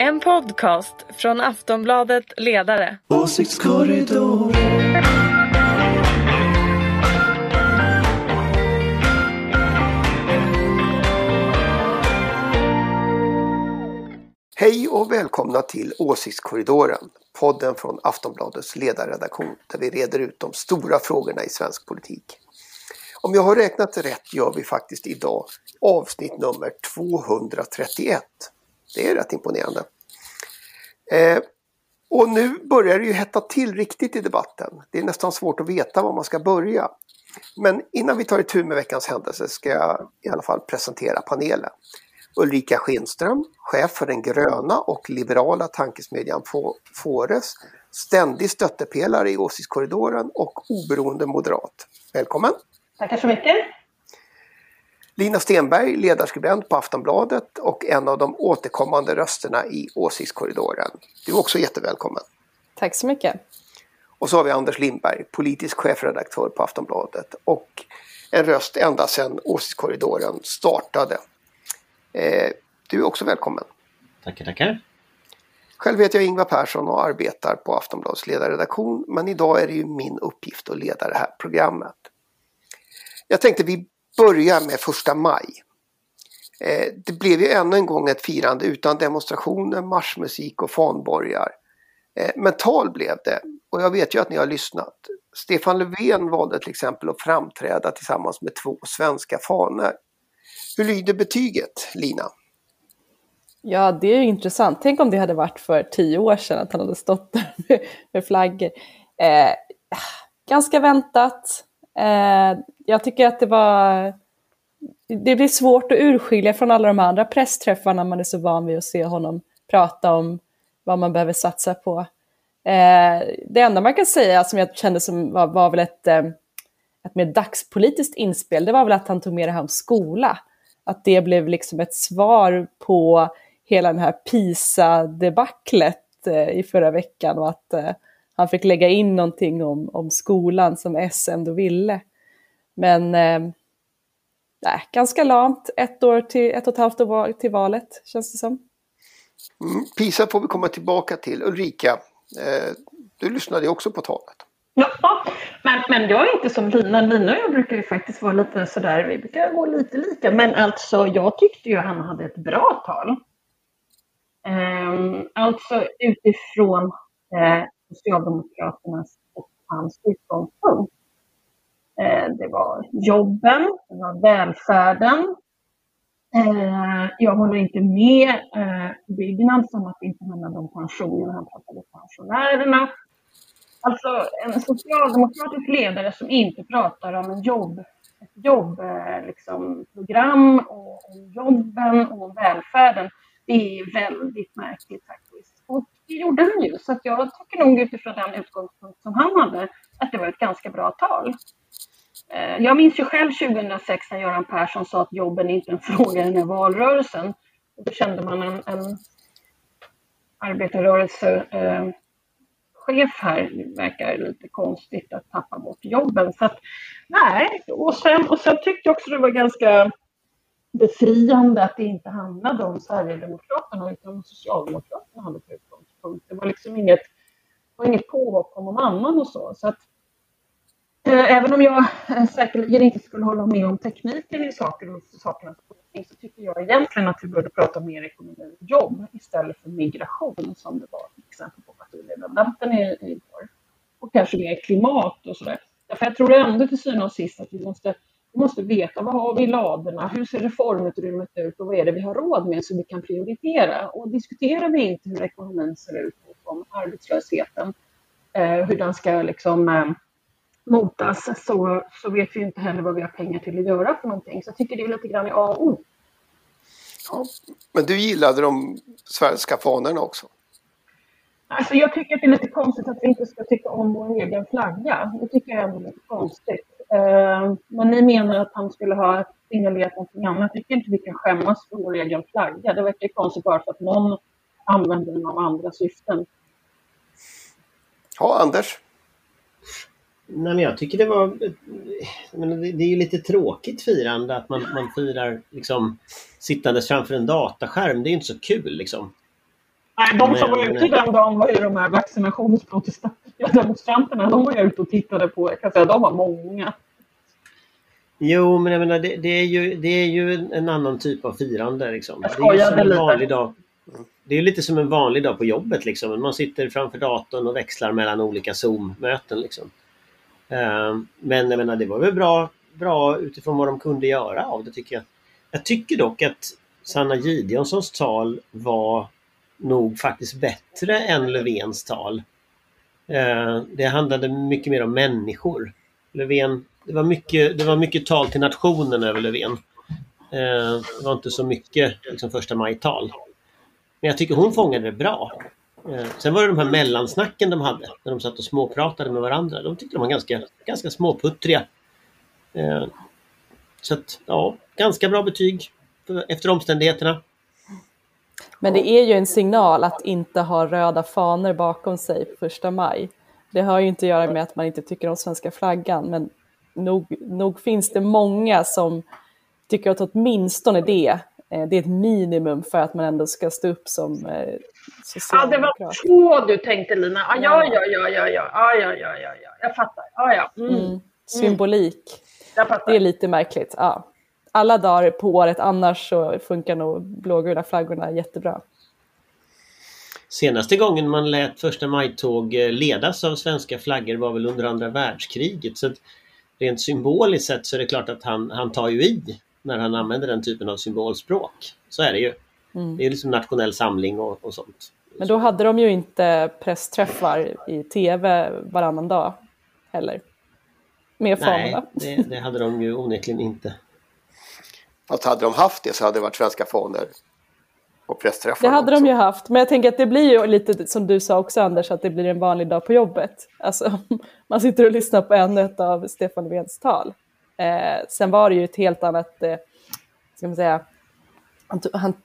En podcast från Aftonbladet Ledare. Åsiktskorridoren. Hej och välkomna till Åsiktskorridoren, podden från Aftonbladets ledarredaktion där vi reder ut de stora frågorna i svensk politik. Om jag har räknat rätt gör vi faktiskt idag avsnitt nummer 231. Det är rätt imponerande. Och nu börjar det ju hetta till riktigt i debatten. Det är nästan svårt att veta var man ska börja. Men innan vi tar itu med veckans händelse ska jag i alla fall presentera panelen. Ulrica Schenström, chef för den gröna och liberala tankesmedjan Fores, ständig stöttepelare i Åsiktskorridoren och oberoende moderat. Välkommen! Tackar så mycket! Lina Stenberg, ledarskribent på Aftonbladet och en av de återkommande rösterna i Åsiktskorridoren. Du är också jättevälkommen. Tack så mycket. Och så har vi Anders Lindberg, politisk chefredaktör på Aftonbladet och en röst ända sedan Åsiktskorridoren startade. Du är också välkommen. Tackar, tackar. Själv heter jag Ingvar Persson och arbetar på Aftonbladets ledarredaktion, men idag är det ju min uppgift att leda det här programmet. Jag tänkte vi börjar med 1 maj. Det blev ju ännu en gång ett firande utan demonstrationer, marschmusik och fanborgar. Men tal blev det, och jag vet ju att ni har lyssnat. Stefan Löfven valde till exempel att framträda tillsammans med 2 svenska fanor. Hur lyder betyget, Lina? Ja, det är ju intressant. Tänk om det hade varit för 10 år sedan att han hade stått där med flaggor. Ganska väntat. Jag tycker att det blir svårt att urskilja från alla de andra pressträffarna när man är så van vid att se honom prata om vad man behöver satsa på. Det enda man kan säga som jag kände som var väl ett mer dagspolitiskt inspel, det var väl att han tog med det här om skola. Att det blev liksom ett svar på hela den här Pisa-debaclet i förra veckan och att han fick lägga in någonting om skolan som S ändå ville. Men ganska lamt, 1,5 år till valet känns det som. Pisa får vi komma tillbaka till. Ulrika, du lyssnade också på talet. Ja, men jag är inte som Lina. Lina och jag brukar ju faktiskt vara lite sådär, vi brukar gå lite lika. Men alltså, jag tyckte ju han hade ett bra tal. Alltså utifrån Socialdemokraternas och hans utgångspunkt. Det var jobben, det var välfärden. Jag håller inte med Byggnads om att inte handla om pensionerna, han pratade om pensionärerna. Alltså en socialdemokratisk ledare som inte pratar om ett program och jobben och välfärden, det är väldigt märkligt faktiskt. Och det gjorde han ju, så att jag tycker nog utifrån den utgångspunkt som han hade att det var ett ganska bra tal. Jag minns ju själv 2006 när Göran Persson sa att jobben är inte en fråga i den här valrörelsen. Och då kände man en arbetarrörelse... Chef här verkar lite konstigt att tappa bort jobben. Så att, nej. Och sen tyckte jag också det var ganska befriande att det inte handlade om Sverigedemokraterna utan om Socialdemokraterna hade på utgångspunkt. Det var liksom inget påhopp om någon annan och så. Så att, även om jag säkerligen inte skulle hålla med om tekniken i saker och sakernas politik, så tycker jag egentligen att vi borde prata mer ekonomi och jobb istället för migration som det var till exempel på partiledardebatten i år. Och kanske mer klimat och sådär. Därför jag tror ändå till syvende och sist att vi måste veta vad har vi i ladorna, hur ser reformutrymmet ut och vad är det vi har råd med så vi kan prioritera. Och diskuterar vi inte hur ekonomin ser ut och om arbetslösheten, hur den ska liksom... motas så vet vi inte heller vad vi har pengar till att göra för någonting. Så jag tycker det är lite grann i A och O. Ja, men du gillade de svenska fanorna också? Alltså jag tycker att det är lite konstigt att vi inte ska tycka om vår egen flagga. Det tycker jag är lite konstigt. Men ni menar att han skulle ha signalerat någonting annat. Jag tycker inte vi kan skämmas för vår egen flagga. Det verkar konstigt bara för att någon använder den av andra syften. Ja, Anders? Nej, men jag tycker det är ju lite tråkigt firande att man firar liksom sittandes framför en dataskärm. Det är ju inte så kul liksom. Nej, de som var ute den dagen var ju de här vaccinationsprotestanterna. De var ju ute och tittade på, jag kan säga, de var många. Jo, men jag menar, det är ju en annan typ av firande. Liksom. Det är ju som en vanlig dag. Det är lite som en vanlig dag på jobbet. Liksom. Man sitter framför datorn och växlar mellan olika Zoom-möten. Liksom. Men jag menar, det var väl bra utifrån vad de kunde göra av det, tycker jag. Jag tycker dock att Sanna Gideonssons tal var nog faktiskt bättre än Löfvens tal. Det handlade mycket mer om människor. Löfven, det var mycket tal till nationen över Löfven. Det var inte så mycket liksom, första maj-tal. Men jag tycker hon fångade det bra. Sen var det de här mellansnacken de hade, när de satt och småpratade med varandra. De tyckte de var ganska småputtriga. Så att, ja, ganska bra betyg efter omständigheterna. Men det är ju en signal att inte ha röda fanor bakom sig på första maj. Det har ju inte att göra med att man inte tycker om svenska flaggan, men nog finns det många som tycker att åtminstone det är ett minimum för att man ändå ska stå upp som socialdemokrat. Ja, det var så du tänkte, Lina. Ja. Jag fattar. Ja. Mm. Symbolik. Det är lite märkligt, ja. Alla dagar på året, annars så funkar nog blågula flaggorna jättebra. Senaste gången man lät första majtåg ledas av svenska flaggor var väl under andra världskriget. Så att rent symboliskt sett så är det klart att han tar ju i när han använder den typen av symbolspråk. Så är det ju. Mm. Det är ju liksom nationell samling och sånt. Men då hade de ju inte pressträffar i tv varannan dag heller. Med fanorna. Nej, det hade de ju onekligen inte. Att hade de haft det så hade det varit svenska fonder och pressträffar. Det hade de ju haft. Men jag tänker att det blir ju lite som du sa också, Anders, att det blir en vanlig dag på jobbet. Alltså, man sitter och lyssnar på ämnet av Stefan Löfvens tal. Sen var det ju ett helt annat, ska man säga,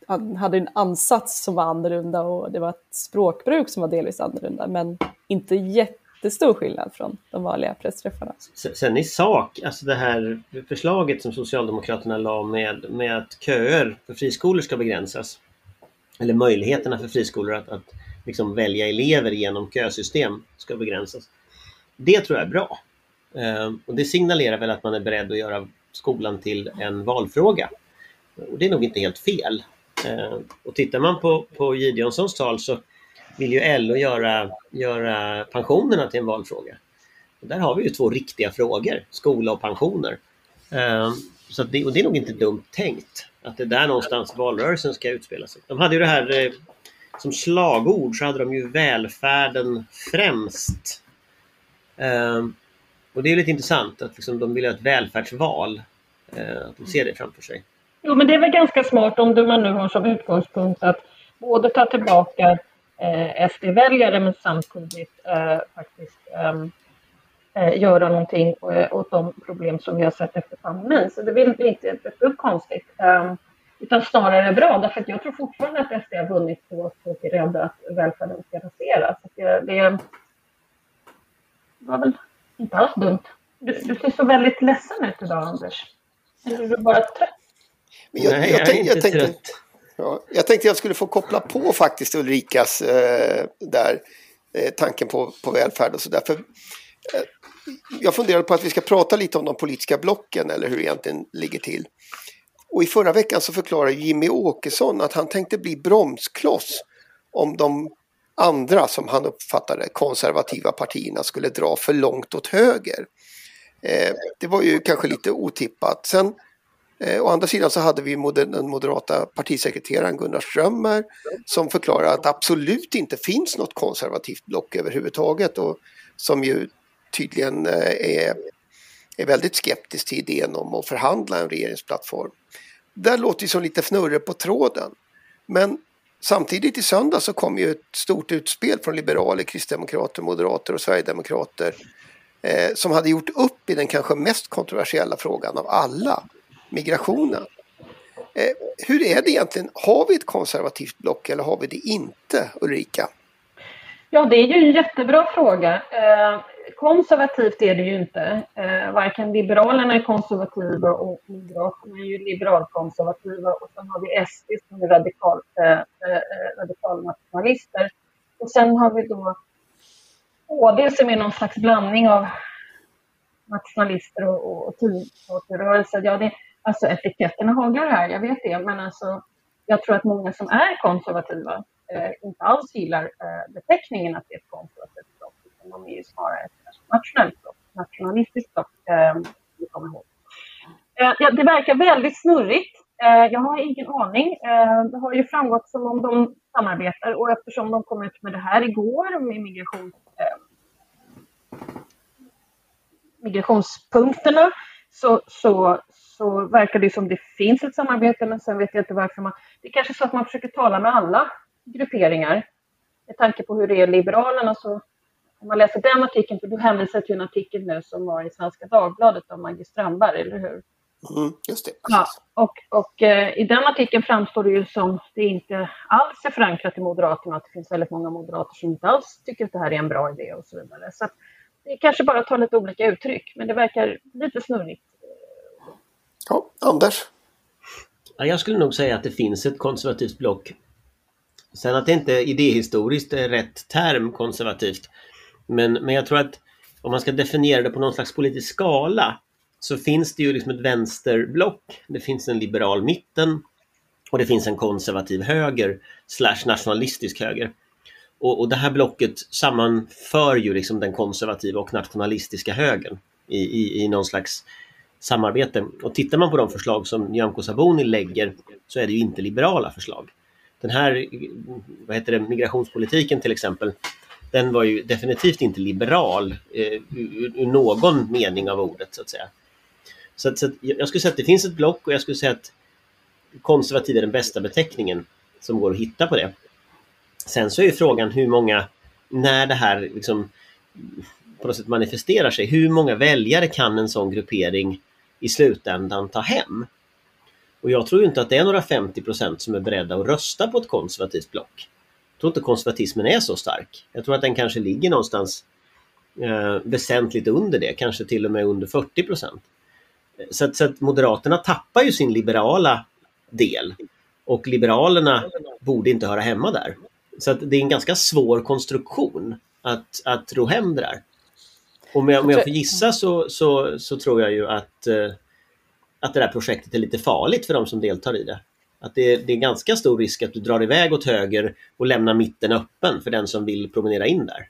han hade en ansats som var annorlunda och det var ett språkbruk som var delvis annorlunda. Men inte jättestor skillnad från de vanliga pressträffarna. Sen i sak, alltså det här förslaget som Socialdemokraterna la med att köer för friskolor ska begränsas. Eller möjligheterna för friskolor att liksom välja elever genom kösystem ska begränsas. Det tror jag är bra. Och det signalerar väl att man är beredd att göra skolan till en valfråga. Och det är nog inte helt fel. Och tittar man på Gideonssons tal så vill ju LO göra pensionerna till en valfråga. Och där har vi ju två riktiga frågor, skola och pensioner. Så det, och det är nog inte dumt tänkt att det är där någonstans valrörelsen ska utspela sig. De hade ju det här som slagord, så hade de ju välfärden främst. Och det är lite intressant att liksom, de vill ha ett välfärdsval, att de ser det framför sig. Jo, men det är väl ganska smart om man nu har som utgångspunkt att både ta tillbaka SD-väljare men samtidigt faktiskt göra någonting åt de problem som vi har sett efter pandemin. Så det vill inte är konstigt, utan snarare bra, därför att jag tror fortfarande att SD har vunnit på att folk är rädda att välfärden ska raseras. Det var väl inte alls dumt. Du ser så väldigt ledsen ut idag, Anders. Eller är du bara trött? Men jag är inte trött. Jag tänkte jag skulle få koppla på faktiskt Ulrikas tanken på välfärd och så där. För, jag funderade på att vi ska prata lite om de politiska blocken eller hur det egentligen ligger till. Och i förra veckan så förklarade Jimmy Åkesson att han tänkte bli bromskloss om de andra, som han uppfattade, konservativa partierna skulle dra för långt åt höger. Det var ju kanske lite otippat. Sen å andra sidan så hade vi den moderata partisekreteraren Gunnar Strömmer som förklarade att absolut inte finns något konservativt block överhuvudtaget, och som ju tydligen är väldigt skeptisk till idén om att förhandla en regeringsplattform. Där låter det som lite fnurre på tråden. Men samtidigt i söndag så kom ju ett stort utspel från liberaler, kristdemokrater, moderater och sverigedemokrater som hade gjort upp i den kanske mest kontroversiella frågan av alla, migrationen. Hur är det egentligen? Har vi ett konservativt block eller har vi det inte, Ulrika? Ja, det är ju en jättebra fråga. konservativt är det ju inte. Varken liberalerna är konservativa och moderaterna är ju liberalkonservativa. Och sen har vi SD som är radikalnationalister. Och sen har vi då KD som är någon slags blandning av nationalister och tidrörelser. Ja, det, alltså etiketterna haglar här, jag vet det. Men alltså, jag tror att många som är konservativa inte alls gillar beteckningen att det är ett konservativt block. De är ju snarare ett nationellt block, nationalistiskt block. Det verkar väldigt snurrigt. Jag har ingen aning. Det har ju framgått som om de samarbetar. Och eftersom de kom ut med det här igår med migrationspunkterna så verkar det som det finns ett samarbete, men sen vet jag inte varför man... Det är kanske så att man försöker tala med alla grupperingar. Med tanke på hur det är liberalerna så... Om man läser den artikeln, för du hänvisar till en artikel nu som var i Svenska Dagbladet om Angie Strandberg, eller hur? Mm, just det. Ja, och i den artikeln framstår det ju som det inte alls är förankrat i Moderaterna, att det finns väldigt många moderater som inte alls tycker att det här är en bra idé och så vidare. Så att det kanske bara tar lite olika uttryck, men det verkar lite snurrigt. Ja, Anders? Jag skulle nog säga att det finns ett konservativt block. Sen att det inte idéhistoriskt är rätt term konservativt. Men jag tror att om man ska definiera det på någon slags politisk skala så finns det ju liksom ett vänsterblock. Det finns en liberal mitten och det finns en konservativ höger / nationalistisk höger. Och det här blocket sammanför ju liksom den konservativa och nationalistiska högern i någon slags samarbete. Och tittar man på de förslag som Nyamko Sabuni lägger så är det ju inte liberala förslag. Den här migrationspolitiken till exempel, den var ju definitivt inte liberal ur någon mening av ordet så att säga. Så att jag skulle säga att det finns ett block och jag skulle säga att konservativ är den bästa beteckningen som går att hitta på det. Sen så är ju frågan hur många, när det här liksom på något sätt manifesterar sig, hur många väljare kan en sån gruppering i slutändan ta hem? Och jag tror ju inte att det är några 50% som är beredda att rösta på ett konservativt block. Jag tror inte konservatismen är så stark. Jag tror att den kanske ligger någonstans väsentligt under det. Kanske till och med under 40%. Så att Moderaterna tappar ju sin liberala del. Och Liberalerna borde inte höra hemma där. Så att det är en ganska svår konstruktion att ro hem det där. Om jag får gissa så tror jag ju att det där projektet är lite farligt för de som deltar i det. Att det är ganska stor risk att du drar iväg åt höger och lämnar mitten öppen för den som vill promenera in där.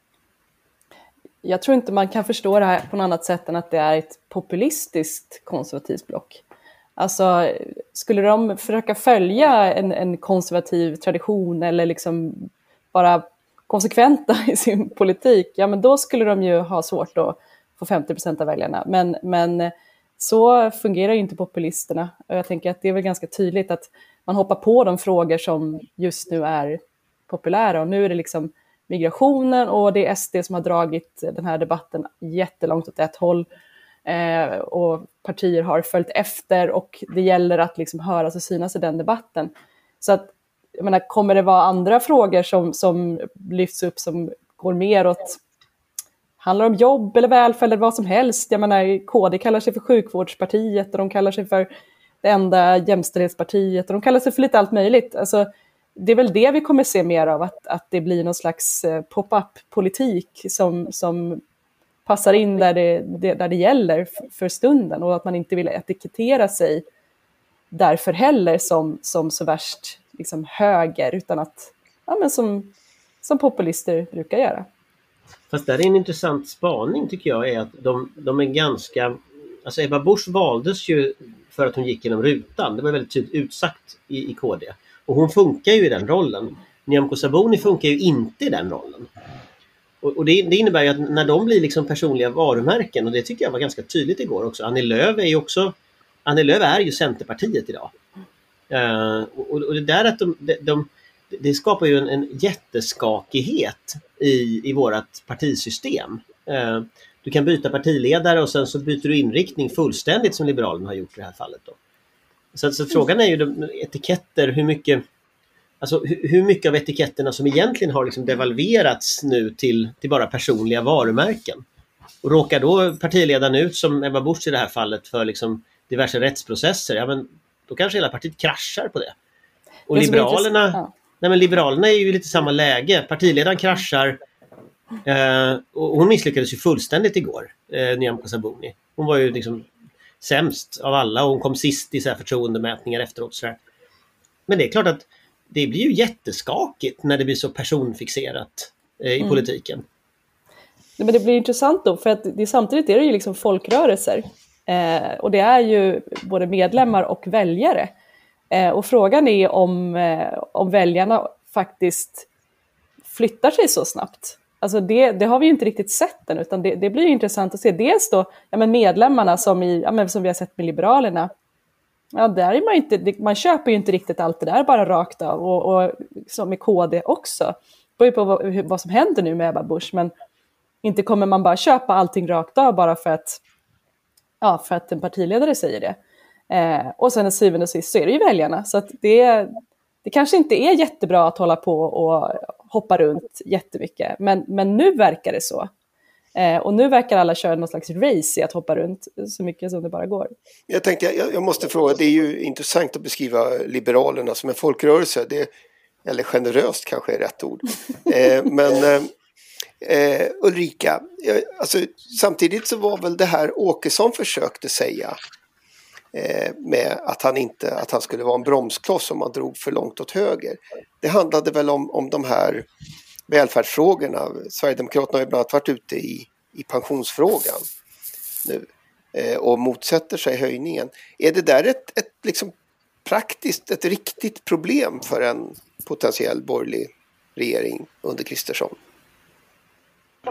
Jag tror inte man kan förstå det här på något annat sätt än att det är ett populistiskt konservativt block. Alltså, skulle de försöka följa en konservativ tradition eller liksom bara konsekventa i sin politik, ja men då skulle de ju ha svårt att få 50% av väljarna. Men så fungerar ju inte populisterna. Och jag tänker att det är väl ganska tydligt att man hoppar på de frågor som just nu är populära. Och nu är det liksom migrationen och det är SD som har dragit den här debatten jättelångt åt ett håll. Och partier har följt efter och det gäller att liksom höras och synas i den debatten. Så att, jag menar, kommer det vara andra frågor som lyfts upp som går mer åt... Handlar om jobb eller välfärd eller vad som helst. Jag menar, KD kallar sig för sjukvårdspartiet och de kallar sig för det enda jämställdhetspartiet och de kallar sig för lite allt möjligt. Alltså, det är väl det vi kommer se mer av, att det blir någon slags pop-up-politik som passar in där det gäller för stunden och att man inte vill etikettera sig därför heller som så värst liksom, höger utan att, ja, men som populister brukar göra. Fast där är en intressant spaning tycker jag är att de är ganska... Alltså Eva Bors valdes ju för att hon gick genom rutan. Det var väldigt tydligt utsagt i KD. Och hon funkar ju i den rollen. Nyamko Sabuni funkar ju inte i den rollen. Och det innebär ju att när de blir liksom personliga varumärken, och det tycker jag var ganska tydligt igår också. Annie Lööf är ju Centerpartiet idag. Och det där att det skapar ju en jätteskakighet i vårat partisystem. Du kan byta partiledare och sen så byter du inriktning fullständigt som Liberalerna har gjort i det här fallet. Då. Så frågan är ju etiketter, hur mycket av etiketterna som egentligen har liksom devalverats nu till bara personliga varumärken. Och råkar då partiledaren ut som Ebba Busch i det här fallet för liksom diverse rättsprocesser, ja, men då kanske hela partiet kraschar på det. Och det liberalerna, ja. Nej, men liberalerna är ju lite samma läge. Partiledaren kraschar. Och hon misslyckades ju fullständigt igår, Nyamko Sabuni. Hon var ju liksom sämst av alla och hon kom sist i så här förtroendemätningar efteråt. Så här. Men det är klart att det blir ju jätteskakigt när det blir så personfixerat i politiken. Nej, men det blir intressant då, för att det, samtidigt är det ju liksom folkrörelser. Och det är ju både medlemmar och väljare. Och frågan är om väljarna faktiskt flyttar sig så snabbt. Alltså det har vi ju inte riktigt sett än, utan det blir ju intressant att se. Dels då ja, men medlemmarna som vi har sett med Liberalerna. Ja, där är man, inte, man köper ju inte riktigt allt det där bara rakt av. Och som med KD också. Det beror ju på vad som händer nu med Ebba Busch. Men inte kommer man bara köpa allting rakt av bara för att en partiledare säger det. Och sen syvende och sist så är det ju väljarna. Så att det kanske inte är jättebra att hålla på och hoppa runt jättemycket. Men nu verkar det så. Och nu verkar alla köra någon slags race i att hoppa runt så mycket som det bara går. Jag tänkte, jag måste fråga, det är ju intressant att beskriva Liberalerna som en folkrörelse. Det, eller generöst kanske är rätt ord. Men Ulrica, alltså, samtidigt så var väl det här Åkesson försökte säga med att han skulle vara en bromskloss om man drog för långt åt höger. Det handlade väl om de här välfärdsfrågorna. Sverigedemokraterna har ju bland annat varit ute i pensionsfrågan nu och motsätter sig höjningen. Är det där ett liksom praktiskt, ett riktigt problem för en potentiell borgerlig regering under Christersson?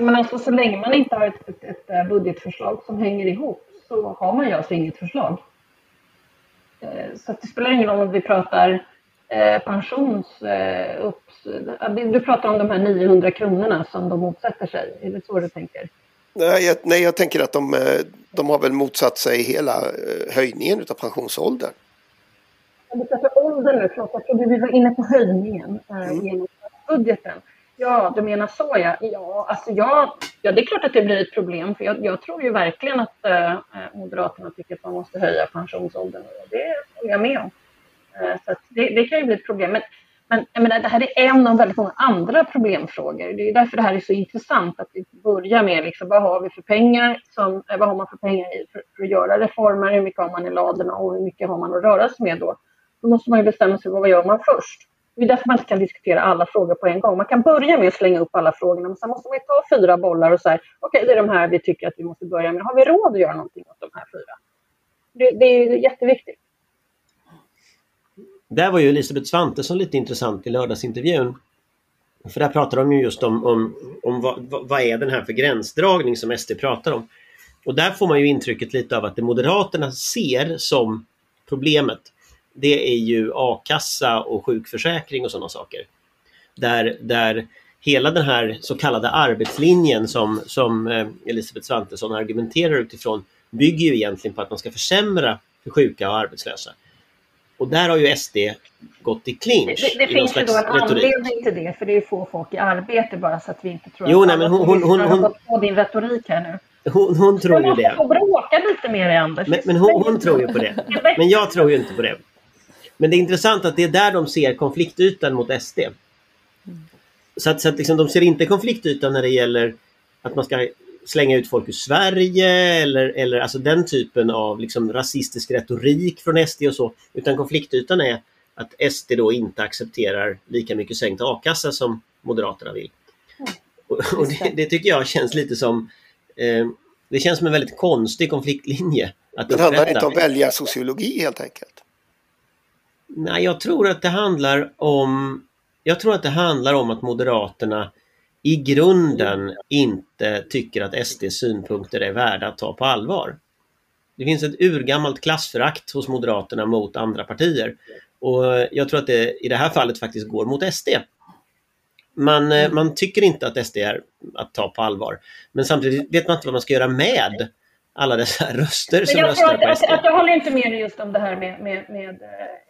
Men alltså, så länge man inte har ett budgetförslag som hänger ihop så har man ju alltså inget förslag. Så det spelar ingen roll om vi pratar du pratar om de här 900 kronorna som de motsätter sig. Är det så du tänker? Nej, jag tänker att de har väl motsatt sig hela höjningen utav pensionsåldern. Det pratar åldern nu, klart. Jag trodde vi var inne på höjningen genom budgeten. Ja, du menar så, ja. Ja, det är klart att det blir ett problem. För jag tror ju verkligen att Moderaterna tycker att man måste höja pensionsåldern. Och det är jag med om. Så att det kan ju bli ett problem. Men jag menar, det här är en av väldigt många andra problemfrågor. Det är därför det här är så intressant. Att vi börjar med liksom, vad har man för pengar för att göra reformer. Hur mycket har man i ladorna och hur mycket har man att röra sig med då. Då måste man ju bestämma sig vad gör man först. Det är därför man inte kan diskutera alla frågor på en gång. Man kan börja med att slänga upp alla frågorna. Men sen måste man ju ta 4 bollar och säga okej, det är de här vi tycker att vi måste börja med. Har vi råd att göra någonting åt de här 4? Det är jätteviktigt. Där var ju Elisabeth Svantesson lite intressant i lördagsintervjun. För där pratar de ju just om vad är den här för gränsdragning som SD pratar om. Och där får man ju intrycket lite av att det Moderaterna ser som problemet, det är ju a-kassa och sjukförsäkring och sådana saker. Där hela den här så kallade arbetslinjen som Elisabeth Svantesson argumenterar utifrån bygger ju egentligen på att man ska försämra för sjuka och arbetslösa. Och där har ju SD gått i clinch. Det finns ju då en anledning till det, för det är ju få folk i arbete, bara så att vi inte tror hon har gått på din retorik här nu. Hon tror ju det. Hon bråkar lite mer i Anders. Men hon tror ju på det. Men jag tror ju inte på det. Men det är intressant att det är där de ser konfliktytan mot SD. Så att liksom, de ser inte konfliktytan när det gäller att man ska slänga ut folk ur Sverige eller alltså den typen av liksom rasistisk retorik från SD och så. Utan konfliktytan är att SD då inte accepterar lika mycket sänkt a-kassa som Moderaterna vill. Och det tycker jag känns lite som... det känns som en väldigt konstig konfliktlinje. Det handlar inte om väljarsociologi helt enkelt. Nej, jag tror att det handlar om att Moderaterna i grunden inte tycker att SD:s synpunkter är värda att ta på allvar. Det finns ett urgammalt klassförakt hos Moderaterna mot andra partier. Och jag tror att det i det här fallet faktiskt går mot SD. Man tycker inte att SD är att ta på allvar. Men samtidigt vet man inte vad man ska göra med alla dessa röster som röstar på SD. Jag håller inte med just om det här med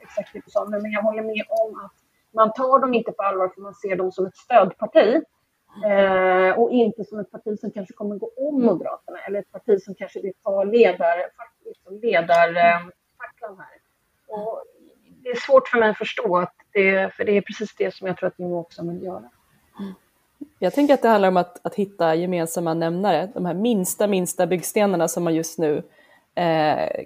exakt det du sa, men jag håller med om att man tar dem inte på allvar för man ser dem som ett stödparti. Och inte som ett parti som kanske kommer gå om Moderaterna, eller ett parti som kanske vill ta ledarfacklan här. Och det är svårt för mig att förstå, för det är precis det som jag tror att Jimmy också vill göra. Jag tänker att det handlar om att hitta gemensamma nämnare, de här minsta byggstenarna som man just nu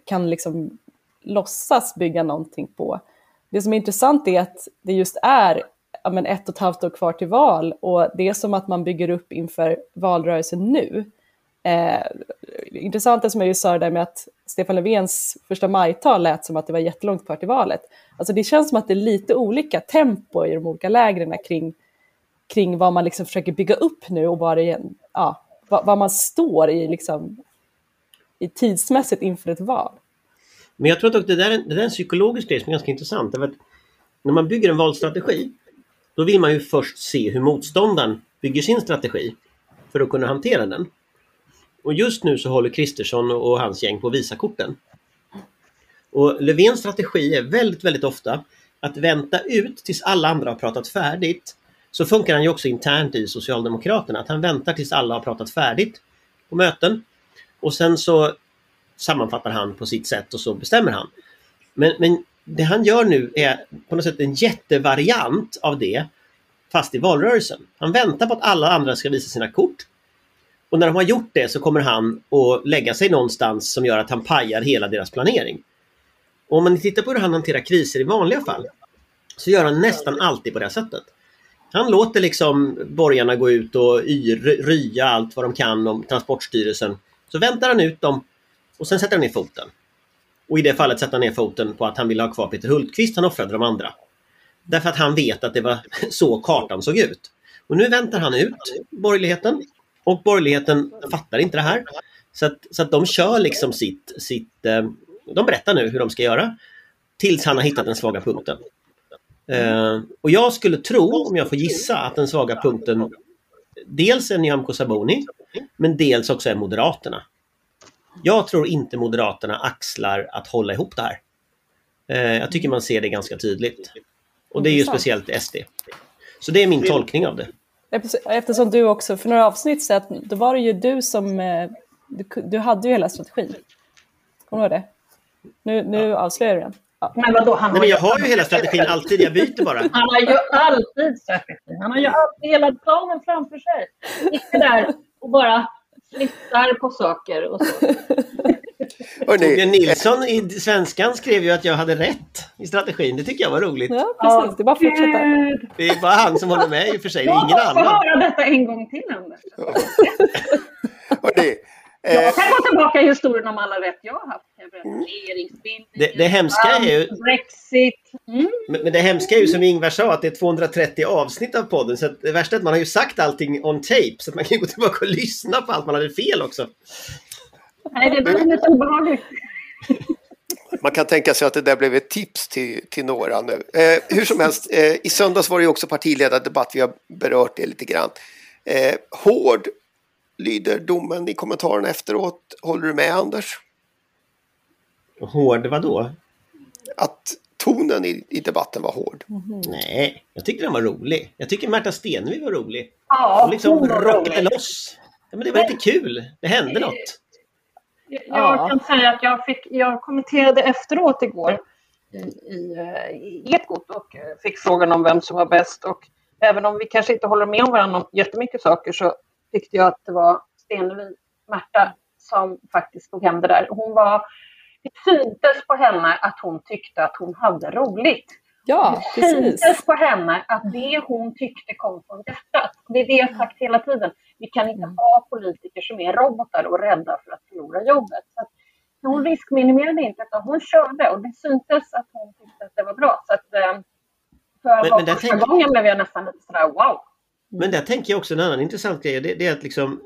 kan liksom låtsas bygga någonting på. Det som är intressant är att det just är 1,5 år kvar till val, och det är som att man bygger upp inför valrörelsen nu. Intressant är som jag ju sa där med att Stefan Löfvens första majtal lät som att det var jättelångt kvar till valet. Alltså det känns som att det är lite olika tempo i de olika lägren kring vad man liksom försöker bygga upp nu, och vad man står i, liksom, i tidsmässigt inför ett val. Men jag tror att det där är en psykologisk grej som är ganska intressant. Därför att när man bygger en valstrategi, då vill man ju först se hur motståndaren bygger sin strategi för att kunna hantera den. Och just nu så håller Christersson och hans gäng på att visa korten. Och Löfvens strategi är väldigt, väldigt ofta att vänta ut tills alla andra har pratat färdigt. Så funkar han ju också internt i Socialdemokraterna, att han väntar tills alla har pratat färdigt på möten. Och sen så sammanfattar han på sitt sätt och så bestämmer han. Men det han gör nu är på något sätt en jättevariant av det, fast i valrörelsen. Han väntar på att alla andra ska visa sina kort. Och när de har gjort det så kommer han att lägga sig någonstans som gör att han pajar hela deras planering. Och om man tittar på hur han hanterar kriser i vanliga fall, så gör han nästan alltid på det sättet. Han låter liksom borgarna gå ut och rya allt vad de kan om Transportstyrelsen. Så väntar han ut dem och sen sätter han ner foten. Och i det fallet sätter han ner foten på att han vill ha kvar Peter Hultqvist, han offrade de andra. Därför att han vet att det var så kartan såg ut. Och nu väntar han ut borgerligheten. Och borgerligheten fattar inte det här. Så att de kör liksom de berättar nu hur de ska göra. Tills han har hittat den svaga punkten. Och jag skulle tro, om jag får gissa, att den svaga punkten dels är Nyamko Sabuni, men dels också är Moderaterna. Jag tror inte Moderaterna axlar att hålla ihop det här. Jag tycker man ser det ganska tydligt. Och det är ju speciellt SD. Så det är min tolkning av det. Eftersom du också för några avsnitt sedan, då var det ju du som du hade ju hela strategin. Kommer du ihåg det? Nu avslöjar du den. Ja. Men vadå, jag har ju hela strategin alltid, jag byter bara. Han har ju alltid strategin. Han har ju alltid hela planen framför sig. Inte där och bara flyttar på saker och så. Torbjörn Nilsson i Svenskan skrev ju att jag hade rätt i strategin. Det tycker jag var roligt. Ja, precis. Det är bara att fortsätta. Det är bara han som håller med i och för sig. Det är ingen annan. Jag får höra detta en gång till, Anders. Och det... Jag kan gå tillbaka i historien om alla rätt jag har haft. Det hemska är ju... Brexit. Mm. Men det hemska är ju, som Ingvar sa, att det är 230 avsnitt av podden. Så att det värsta är att man har ju sagt allting on tape. Så att man kan gå tillbaka och lyssna på allt man hade fel också. Nej, det blir lite obehagligt. Man kan tänka sig att det där blev ett tips till några nu. Hur som helst, i söndags var det ju också partiledardebatt. Vi har berört det lite grann. Hård lyder domen i kommentarerna efteråt. Håller du med, Anders? Hård vadå? Att tonen i debatten var hård. Mm-hmm. Nej, jag tycker den var rolig. Jag tycker Märta Stenevi var rolig. Ja, hon liksom rockade loss. Ja, men det var lite kul. Det hände något. Jag kan säga att jag kommenterade efteråt igår i Ekot och fick frågan om vem som var bäst. Och även om vi kanske inte håller med om varandra om jättemycket saker, så tyckte jag att det var Stenevi, Märta, som faktiskt tog hem det där. Det syntes på henne att hon tyckte att hon hade roligt. Ja, det syntes på henne att det hon tyckte kom från detta. Det är det jag sagt hela tiden. Vi kan inte ha politiker som är robotar och rädda för att förlora jobbet. Så att hon riskminimerade inte, utan hon körde, och det syntes att hon tyckte att det var bra. Så att för första gången blev jag nästan lite sådär wow. Men där tänker jag också en annan intressant grej. Det är att liksom,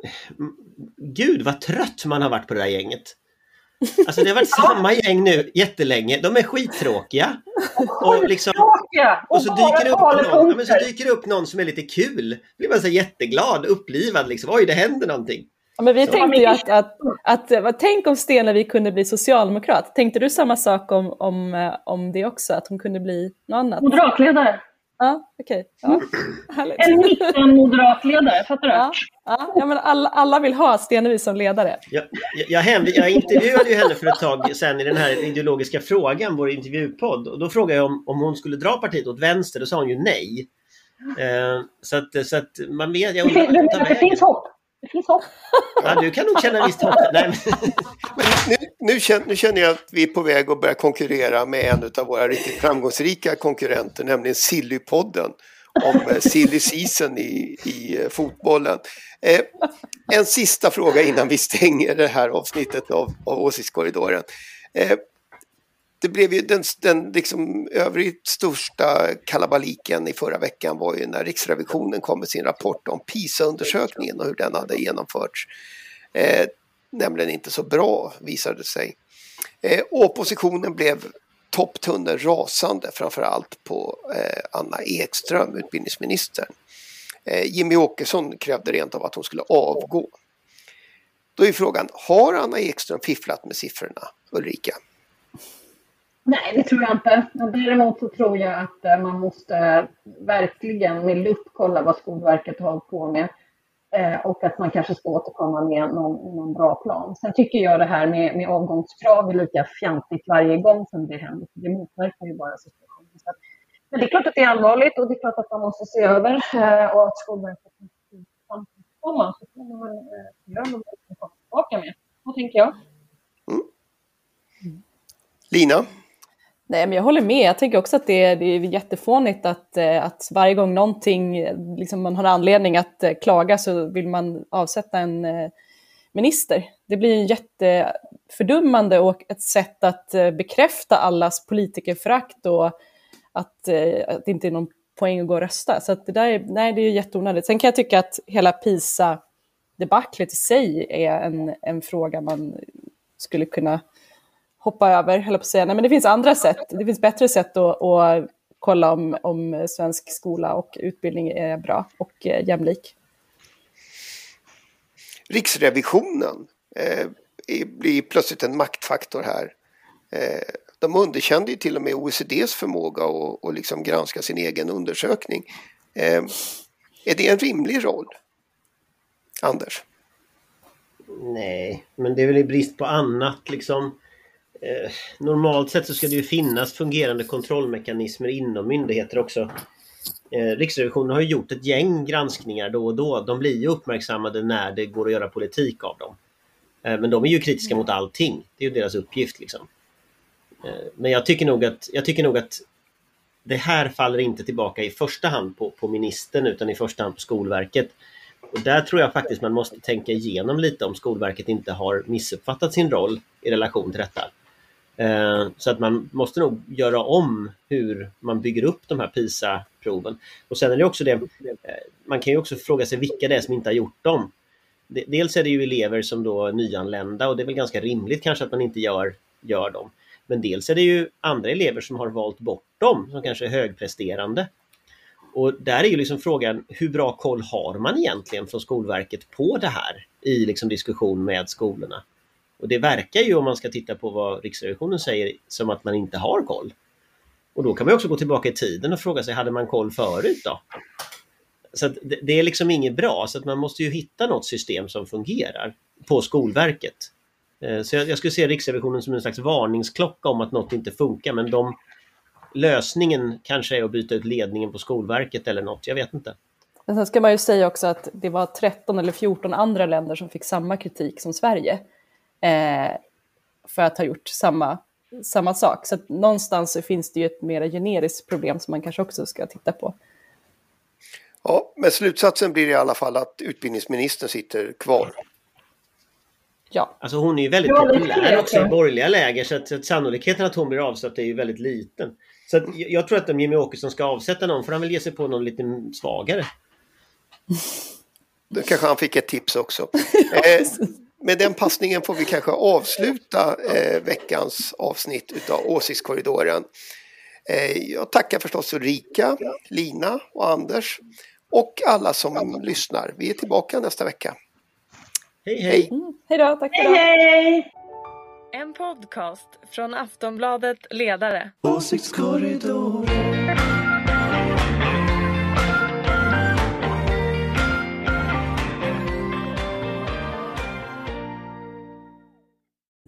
gud vad trött man har varit på det där gänget. Alltså det har varit samma gäng nu jättelänge. De är skittråkiga. Och liksom, och så dyker det upp någon, men så dyker det upp någon som är lite kul. Blir man så jätteglad, upplivad liksom. Oj, det händer någonting. Ja, men vi så. Tänkte ju att tänk om Stenevi kunde bli socialdemokrat. Tänkte du samma sak om det också, att hon kunde bli något annat? Moderatledare. Ja, okej. Ja. En mitten moderatledare, fattar du? Ja, ja men alla vill ha Stenevi som ledare. Jag intervjuade ju henne för ett tag sedan i den här ideologiska frågan, vår intervjupodd. Och då frågade jag om hon skulle dra partiet åt vänster, då sa hon ju nej. Så att man vet... Jag undrar, det finns hopp. Det finns hopp. Ja, du kan nog känna visst hopp. Nej, men nu känner jag att vi är på väg att börja konkurrera med en av våra riktigt framgångsrika konkurrenter, nämligen Sillypodden, om Silly Season i fotbollen. En sista fråga innan vi stänger det här avsnittet av Åsiktskorridoren. Det blev ju den liksom övrigt största kalabaliken i förra veckan var ju när Riksrevisionen kom med sin rapport om Pisa-undersökningen och hur den hade genomförts. Nämligen inte så bra, visade sig. Oppositionen blev topptunnor rasande, framförallt på Anna Ekström, utbildningsministern. Jimmy Åkesson krävde rent av att hon skulle avgå. Då är frågan, har Anna Ekström fifflat med siffrorna, Ulrika? Nej, det tror jag inte. Men däremot så tror jag att man måste verkligen med lupp kolla vad Skolverket har på med och att man kanske ska återkomma med någon bra plan. Sen tycker jag det här med avgångskrav är lika fjantigt varje gång som det händer. Det motverkar ju bara situationen. Så att, men det är klart att det är allvarligt och det är klart att man måste se över och att Skolverket kan komma. Så kommer man göra något som kommer tillbaka med. Vad tänker jag? Mm. Lina? Nej, men jag håller med. Jag tänker också att det är jättefånigt att varje gång någonting, liksom man har anledning att klaga så vill man avsätta en minister. Det blir ju jättefördummande och ett sätt att bekräfta allas politikerförakt och att det inte är någon poäng att gå och rösta. Så att det där det är ju jätteonödigt. Sen kan jag tycka att hela PISA-debaclet i sig är en fråga man skulle kunna hoppa över, höll på att säga. Nej, men det finns andra sätt. Det finns bättre sätt att kolla om svensk skola och utbildning är bra och jämlik. Riksrevisionen blir plötsligt en maktfaktor här. De underkände ju till och med OECDs förmåga att liksom granska sin egen undersökning. Är det en rimlig roll? Anders? Nej, men det är väl i brist på annat liksom. Normalt sett så ska det ju finnas fungerande kontrollmekanismer inom myndigheter också. Riksrevisionen har ju gjort ett gäng granskningar då och då. De blir ju uppmärksammade när det går att göra politik av dem. Men de är ju kritiska mot allting. Det är ju deras uppgift liksom. Men jag tycker nog att det här faller inte tillbaka i första hand på ministern utan i första hand på Skolverket. Och där tror jag faktiskt man måste tänka igenom lite om Skolverket inte har missuppfattat sin roll i relation till detta. Så att man måste nog göra om hur man bygger upp de här PISA-proven. Och sen är det också det, man kan ju också fråga sig vilka det är som inte har gjort dem. Dels är det ju elever som då är nyanlända och det är väl ganska rimligt kanske att man inte gör dem. Men dels är det ju andra elever som har valt bort dem som kanske är högpresterande. Och där är ju liksom frågan, hur bra koll har man egentligen från Skolverket på det här i liksom diskussion med skolorna? Och det verkar ju, om man ska titta på vad Riksrevisionen säger, som att man inte har koll. Och då kan man också gå tillbaka i tiden och fråga sig, hade man koll förut då? Så att det är liksom inget bra, så att man måste ju hitta något system som fungerar på Skolverket. Så jag skulle se Riksrevisionen som en slags varningsklocka om att något inte funkar, men lösningen kanske är att byta ut ledningen på Skolverket eller något, jag vet inte. Men sen ska man ju säga också att det var 13 eller 14 andra länder som fick samma kritik som Sverige för att ha gjort samma sak. Så att någonstans så finns det ju ett mer generiskt problem som man kanske också ska titta på. Ja, men slutsatsen blir i alla fall att utbildningsministern sitter kvar. Ja. Alltså hon är ju väldigt populär också i borgerliga läger, så att sannolikheten att hon blir avsatt är ju väldigt liten. Så att jag tror att om Jimmy Åkesson ska avsätta någon, för han vill ge sig på någon lite svagare. Då kanske han fick ett tips också. Med den passningen får vi kanske avsluta veckans avsnitt utav Åsiktskorridoren. Jag tackar förstås Ulrika, Lina och Anders och alla som lyssnar. Vi är tillbaka nästa vecka. Hej, hej. Hej då, tack för hej. En podcast från Aftonbladet Ledare. Åsiktskorridoren.